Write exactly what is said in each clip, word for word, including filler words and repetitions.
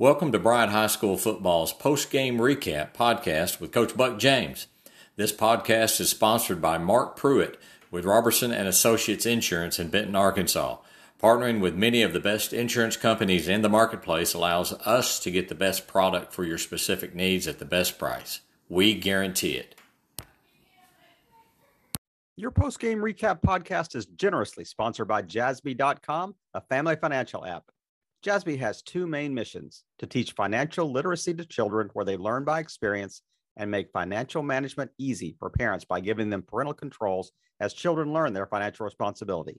Welcome to Bryant High School football's post-game recap podcast with Coach Buck James. This podcast is sponsored by Mark Pruitt with Robertson and Associates Insurance in Benton, Arkansas. Partnering with many of the best insurance companies in the marketplace allows us to get the best product for your specific needs at the best price. We guarantee it. Your post-game recap podcast is generously sponsored by Jassby dot com, a family financial app. Jassby has two main missions: to teach financial literacy to children where they learn by experience, and make financial management easy for parents by giving them parental controls as children learn their financial responsibility.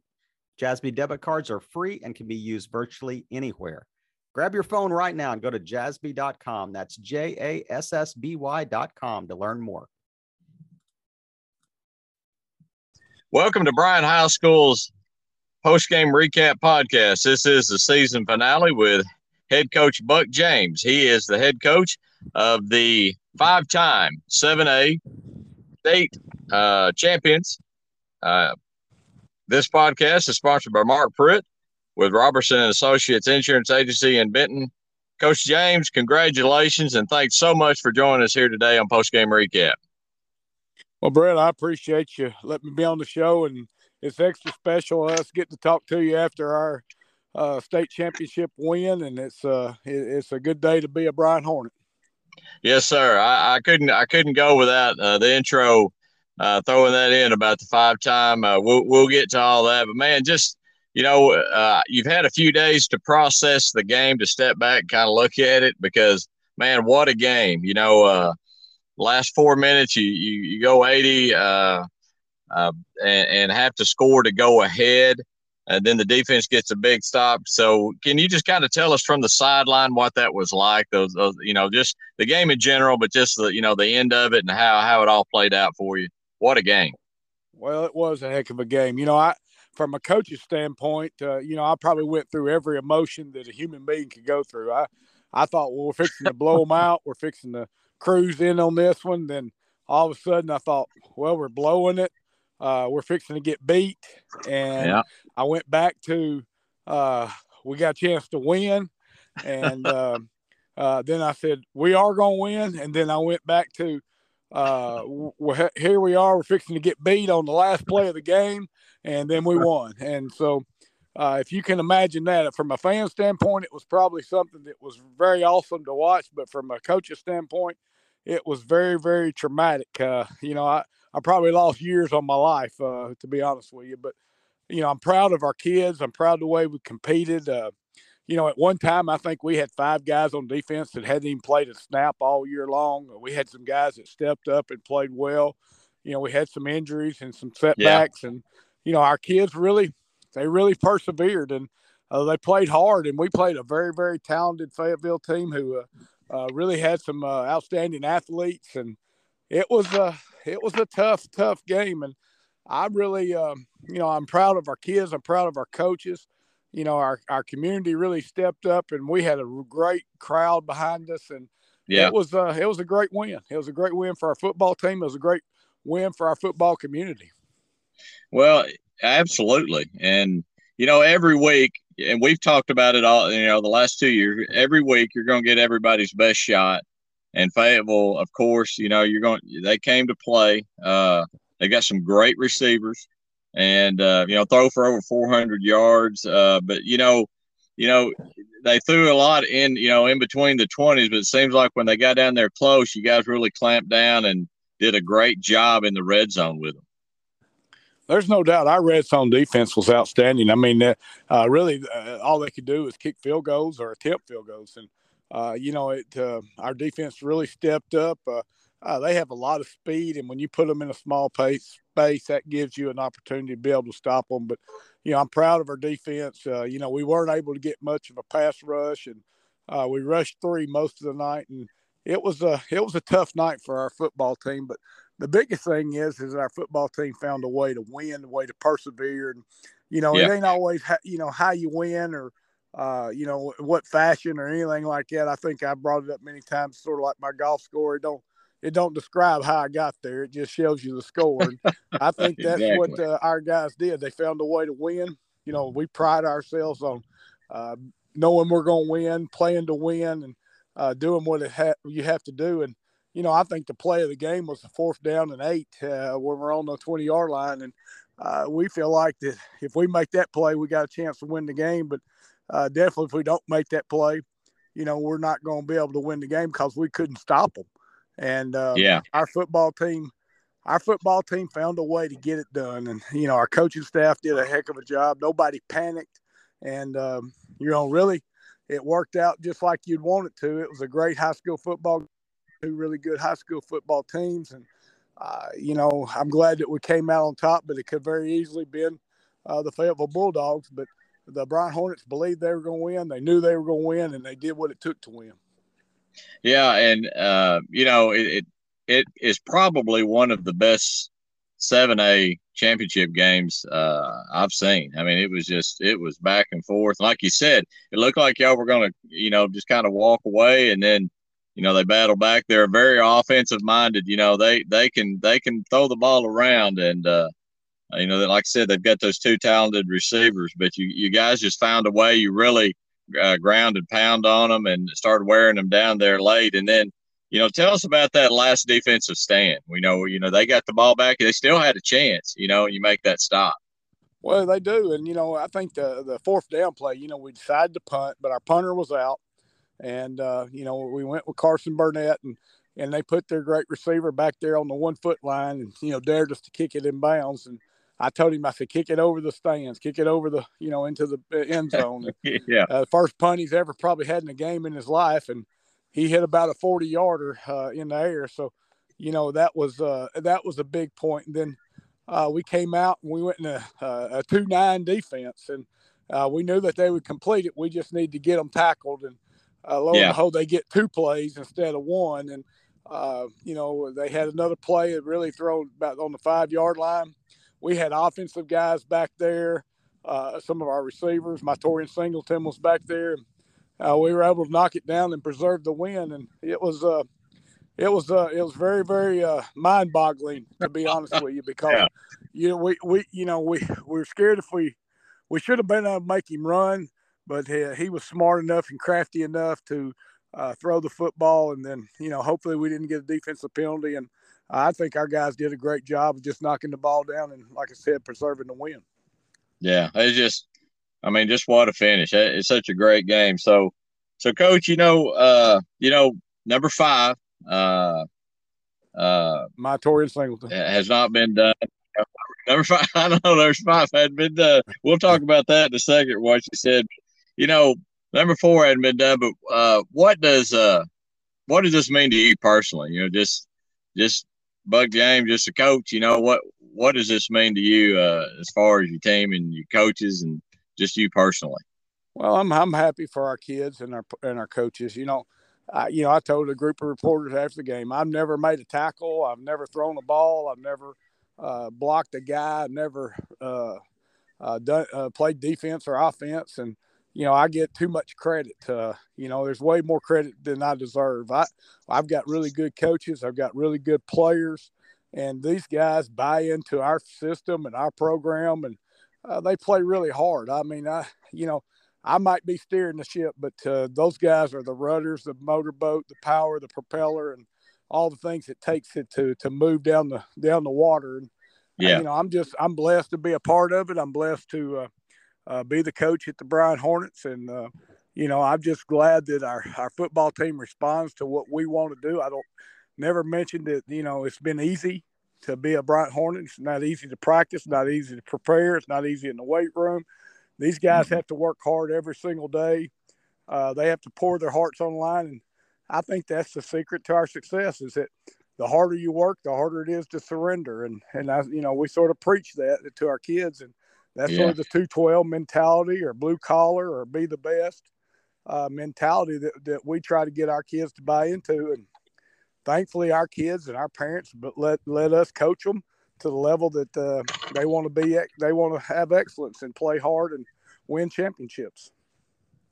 Jassby debit cards are free and can be used virtually anywhere. Grab your phone right now and go to Jassby dot com. That's J A S S B Y dot com to learn more. Welcome to Bryant High School's post-game recap podcast. This is the season finale with head coach Buck James. He is the head coach of the five-time seven A state uh, champions. Uh, this podcast is sponsored by Mark Pruitt with Robertson and Associates Insurance Agency in Benton. Coach James, congratulations, and thanks so much for joining us here today on Postgame Recap. Well, Brett, I appreciate you letting me be on the show, and it's extra special us getting to talk to you after our uh, state championship win, and it's uh, it, it's a good day to be a Bryant Hornet. Yes, sir. I, I couldn't I couldn't go without uh, the intro uh, throwing that in about the five-time. Uh, we'll, we'll get to all that. But, man, just, you know, uh, you've had a few days to process the game, to step back and kind of look at it because, man, what a game. You know, uh, last four minutes you, you, you go eighty uh, uh, and, and have to score to go ahead, and then the defense gets a big stop. So can you just kind of tell us from the sideline what that was like, those, those, you know, just the game in general, but just the, you know, the end of it and how, how it all played out for you? What a game. Well, it was a heck of a game. You know, I, from a coach's standpoint, uh, you know, I probably went through every emotion that a human being could go through. I, I thought, well, we're fixing to blow them out. We're fixing to cruise in on this one. Then all of a sudden I thought, well, we're blowing it. Uh, we're fixing to get beat, and yeah. I went back to uh, we got a chance to win, and uh, uh, then I said, we are going to win, and then I went back to uh, w- here we are, we're fixing to get beat on the last play of the game, and then we won. And so uh, if you can imagine that, from a fan standpoint, it was probably something that was very awesome to watch, but from a coach's standpoint, it was very, very traumatic. Uh, you know, I, I probably lost years on my life, uh, to be honest with you. But, you know, I'm proud of our kids. I'm proud of the way we competed. Uh, you know, at one time, I think we had five guys on defense that hadn't even played a snap all year long. We had some guys that stepped up and played well. You know, we had some injuries and some setbacks. Yeah. And, you know, our kids really, they really persevered. And uh, they played hard. And we played a very, very talented Fayetteville team who uh, – Uh, really had some uh, outstanding athletes, and it was a it was a tough, tough game. And I really, um, you know, I'm proud of our kids. I'm proud of our coaches. You know, our our community really stepped up, and we had a great crowd behind us. And yeah. it was uh, it was a great win. It was a great win for our football team. It was a great win for our football community. Well, absolutely, and you know, every week. And we've talked about it all, you know, the last two years. Every week you're going to get everybody's best shot. And Fayetteville, of course, you know, you're going – they came to play. Uh, they got some great receivers and, uh, you know, throw for over four hundred yards. Uh, but, you know, you know, they threw a lot in, you know, in between the twenties. But it seems like when they got down there close, you guys really clamped down and did a great job in the red zone with them. There's no doubt our red zone defense was outstanding. I mean, uh, really, uh, all they could do was kick field goals or attempt field goals. And, uh, you know, it uh, our defense really stepped up. Uh, uh, they have a lot of speed, and when you put them in a small pace, space, that gives you an opportunity to be able to stop them. But, you know, I'm proud of our defense. Uh, you know, we weren't able to get much of a pass rush, and uh, we rushed three most of the night. And it was a, it was a tough night for our football team, but the biggest thing is, is our football team found a way to win, a way to persevere. And, you know, yeah. it ain't always, ha- you know, how you win or, uh, you know, what fashion or anything like that. I think I brought it up many times, sort of like my golf score. It don't, it don't describe how I got there. It just shows you the score. And I think that's exactly what uh, our guys did. They found a way to win. You know, we pride ourselves on uh, knowing we're going to win, playing to win, and uh, doing what it ha- you have to do. And, you know, I think the play of the game was the fourth down and eight uh, when we're on the twenty-yard line. And uh, we feel like that if we make that play, we got a chance to win the game. But uh, definitely if we don't make that play, you know, we're not going to be able to win the game because we couldn't stop them. And uh, yeah. our football team our football team found a way to get it done. And, you know, our coaching staff did a heck of a job. Nobody panicked. And, um, you know, really, it worked out just like you'd want it to. It was a great high school football two really good high school football teams. And, uh, you know, I'm glad that we came out on top, but it could very easily been uh, the Fayetteville Bulldogs. But the Bryant Hornets believed they were going to win. They knew they were going to win, and they did what it took to win. Yeah, and, uh, you know, it, it is probably one of the best seven A championship games uh, I've seen. I mean, it was just – it was back and forth. Like you said, it looked like y'all were going to, you know, just kind of walk away, and then – you know, they battle back. They're very offensive-minded. You know, they they can they can throw the ball around, and uh, you know, like I said, they've got those two talented receivers. But you you guys just found a way. You really uh, ground and pound on them and started wearing them down there late. And then, you know, tell us about that last defensive stand. We know you know they got the ball back. They still had a chance. You know, and you make that stop. Well, they do, and you know, I think the the fourth down play. You know, we decided to punt, but our punter was out. And, uh, you know, we went with Carson Burnett, and, and they put their great receiver back there on the one-foot line and, you know, dared us to kick it in bounds. And I told him, I said, kick it over the stands, kick it over the, you know, into the end zone. And, yeah. Uh, first punt he's ever probably had in a game in his life, and he hit about a forty-yarder uh, in the air. So, you know, that was uh, that was a big point. And then uh, we came out and we went in a, a two nine defense, and uh, we knew that they would complete it. We just need to get them tackled, and Uh, lo and yeah. behold, they get two plays instead of one. And, uh, you know, they had another play that really thrown about on the five-yard line. We had offensive guys back there, uh, some of our receivers. Mytorian Singleton was back there. Uh, we were able to knock it down and preserve the win. And it was uh, it was, uh, it was very, very uh, mind-boggling, to be honest with you, because, yeah. you know, we, we, you know we, we were scared if we – we should have been able to make him run. But he, he was smart enough and crafty enough to uh, throw the football. And then, you know, hopefully we didn't get a defensive penalty. And I think our guys did a great job of just knocking the ball down and, like I said, preserving the win. Yeah, it's just – I mean, just what a finish. It's such a great game. So, so Coach, you know, uh, you know, number five. Uh, uh, Mytorian Singleton. Has not been done. Number five – I know number five hadn't been done. We'll talk about that in a second, what you said. You know, number four hadn't been done, but uh, what does uh, what does this mean to you personally? You know, just just Buck James, just a coach. You know, what what does this mean to you uh, as far as your team and your coaches and just you personally? Well, I'm I'm happy for our kids and our and our coaches. You know, I, you know, I told a group of reporters after the game, I've never made a tackle, I've never thrown a ball, I've never uh, blocked a guy, I've never uh, uh, done, uh, played defense or offense, and you know, I get too much credit. Uh, you know, there's way more credit than I deserve. I, I've got really good coaches. I've got really good players. And these guys buy into our system and our program, and uh, they play really hard. I mean, I, you know, I might be steering the ship, but uh, those guys are the rudders, the motorboat, the power, the propeller, and all the things it takes it to to move down the down the water. And, yeah. You know, I'm just I'm blessed to be a part of it. I'm blessed to uh, – Uh, be the coach at the Bryant Hornets. And, uh, you know, I'm just glad that our, our football team responds to what we want to do. I don't never mentioned that, you know, it's been easy to be a Bryant Hornet. It's not easy to practice, not easy to prepare. It's not easy in the weight room. These guys have to work hard every single day. Uh, they have to pour their hearts on the line. And I think that's the secret to our success is that the harder you work, the harder it is to surrender. And, and I, you know, we sort of preach that to our kids, and that's yeah. sort of the two twelve mentality or blue collar or be the best uh, mentality that, that we try to get our kids to buy into. And thankfully our kids and our parents but let, let us coach them to the level that uh, they want to be – they want to have excellence and play hard and win championships.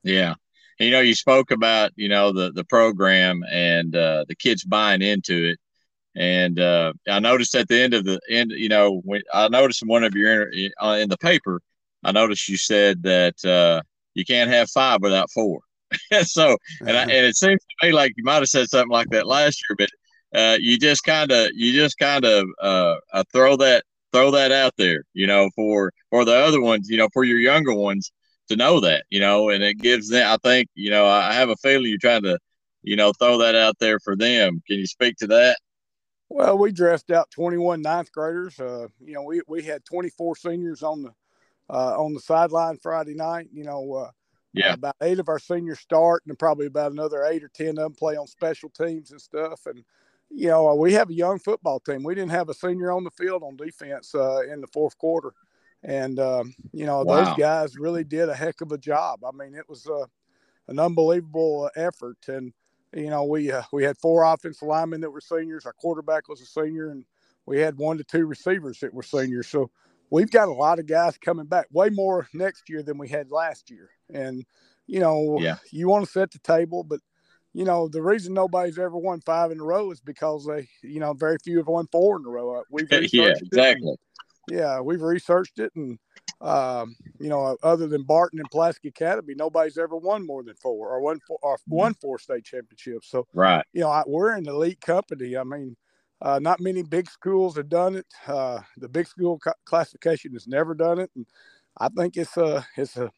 Yeah. You know, you spoke about, you know, the, the program and uh, the kids buying into it. And uh, I noticed at the end of the end, you know, when I noticed in one of your uh, in the paper, I noticed you said that uh, you can't have five without four. so, and, I, and it seems to me like you might have said something like that last year, but uh, you just kind of, you just kind of uh, uh, throw that, throw that out there, you know, for, for the other ones, you know, for your younger ones to know that, you know, and it gives them, I think, you know, I have a feeling you're trying to, you know, throw that out there for them. Can you speak to that? Well, we dressed out twenty-one ninth graders. Uh, you know, we, we had twenty-four seniors on the, uh, on the sideline Friday night, you know, uh, yeah. About eight of our seniors start, and probably about another eight or ten of them play on special teams and stuff. And, you know, we have a young football team. We didn't have a senior on the field on defense uh, in the fourth quarter. And, um, you know, wow. Those guys really did a heck of a job. I mean, it was uh, an unbelievable effort. And, you know, we uh, we had four offensive linemen that were seniors. Our quarterback was a senior, and we had one to two receivers that were seniors. So we've got a lot of guys coming back, way more next year than we had last year. And, you know, yeah. You want to set the table, but, you know, the reason nobody's ever won five in a row is because they, you know, very few have won four in a row. We've yeah, exactly. And, yeah, we've researched it. And, um, you know, other than Barton and Pulaski Academy, nobody's ever won more than four or won four, or won four state championships. So, right. You know, I, we're an elite company. I mean, Uh, not many big schools have done it. Uh, the big school co- classification has never done it. And I think it's a, it's a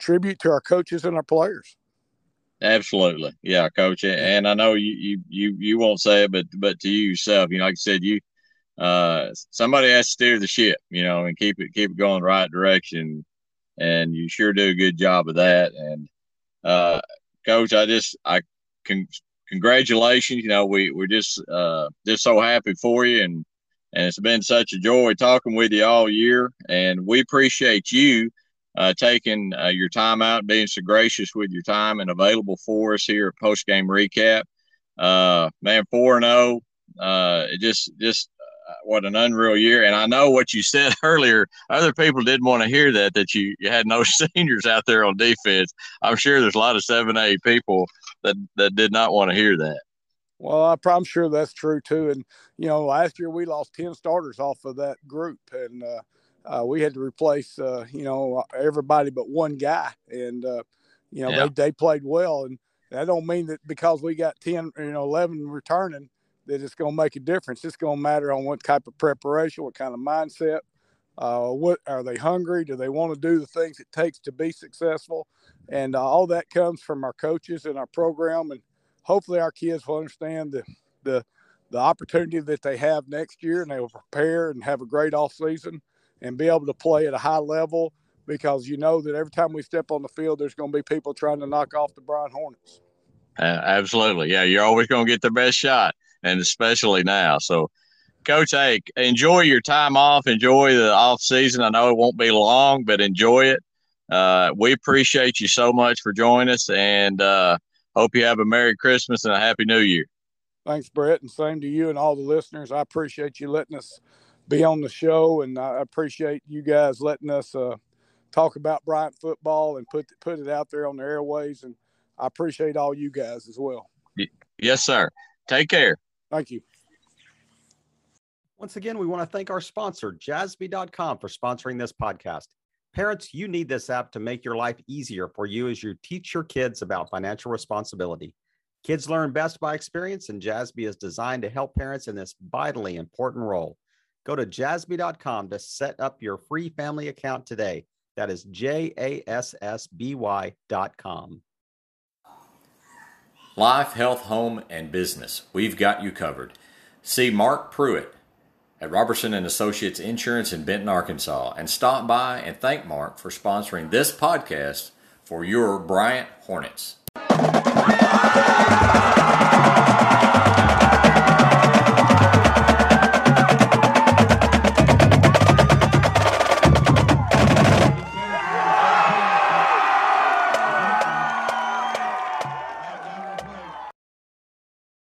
tribute to our coaches and our players. Absolutely. Yeah, Coach. And I know you, you, you, you won't say it, but, but to you yourself, you know, like I said, you, uh, somebody has to steer the ship, you know, and keep it, keep it going the right direction. And you sure do a good job of that. And, uh, Coach, I just, I can, congratulations. You know, we, we're just, uh, just so happy for you. And, and it's been such a joy talking with you all year. And we appreciate you, uh, taking uh, your time out, being so gracious with your time and available for us here at Post Game Recap. Uh, man, four and oh, uh, it just, just uh, what an unreal year. And I know what you said earlier, other people didn't want to hear that, that you, you had no seniors out there on defense. I'm sure there's a lot of seven, eight people that that did not want to hear that. Well, I'm, I'm sure that's true too. And, you know, last year we lost ten starters off of that group, and uh, uh, we had to replace, uh, you know, everybody but one guy. And, uh, you know, yeah. they, they played well. And that don't mean that because we got ten, you know, eleven returning that it's going to make a difference. It's going to matter on what type of preparation, what kind of mindset. Uh, what are they hungry? Do they want to do the things it takes to be successful? And uh, all that comes from our coaches and our program. And hopefully our kids will understand the, the, the opportunity that they have next year, and they will prepare and have a great off season and be able to play at a high level, because you know that every time we step on the field, there's going to be people trying to knock off the Bryant Hornets. Uh, absolutely. Yeah. You're always going to get the best shot, and especially now. So, Coach, hey, enjoy your time off. Enjoy the off season. I know it won't be long, but enjoy it. Uh, we appreciate you so much for joining us, and uh, hope you have a Merry Christmas and a Happy New Year. Thanks, Brett, and same to you and all the listeners. I appreciate you letting us be on the show, and I appreciate you guys letting us uh, talk about Bryant football and put put it out there on the airways, and I appreciate all you guys as well. Yes, sir. Take care. Thank you. Once again, we want to thank our sponsor, Jassby dot com, for sponsoring this podcast. Parents, you need this app to make your life easier for you as you teach your kids about financial responsibility. Kids learn best by experience, and Jassby is designed to help parents in this vitally important role. Go to Jassby dot com to set up your free family account today. That is J A S S B Y dot com. Life, health, home, and business. We've got you covered. See Mark Pruitt at Robertson and Associates Insurance in Benton, Arkansas, and stop by and thank Mark for sponsoring this podcast for your Bryant Hornets.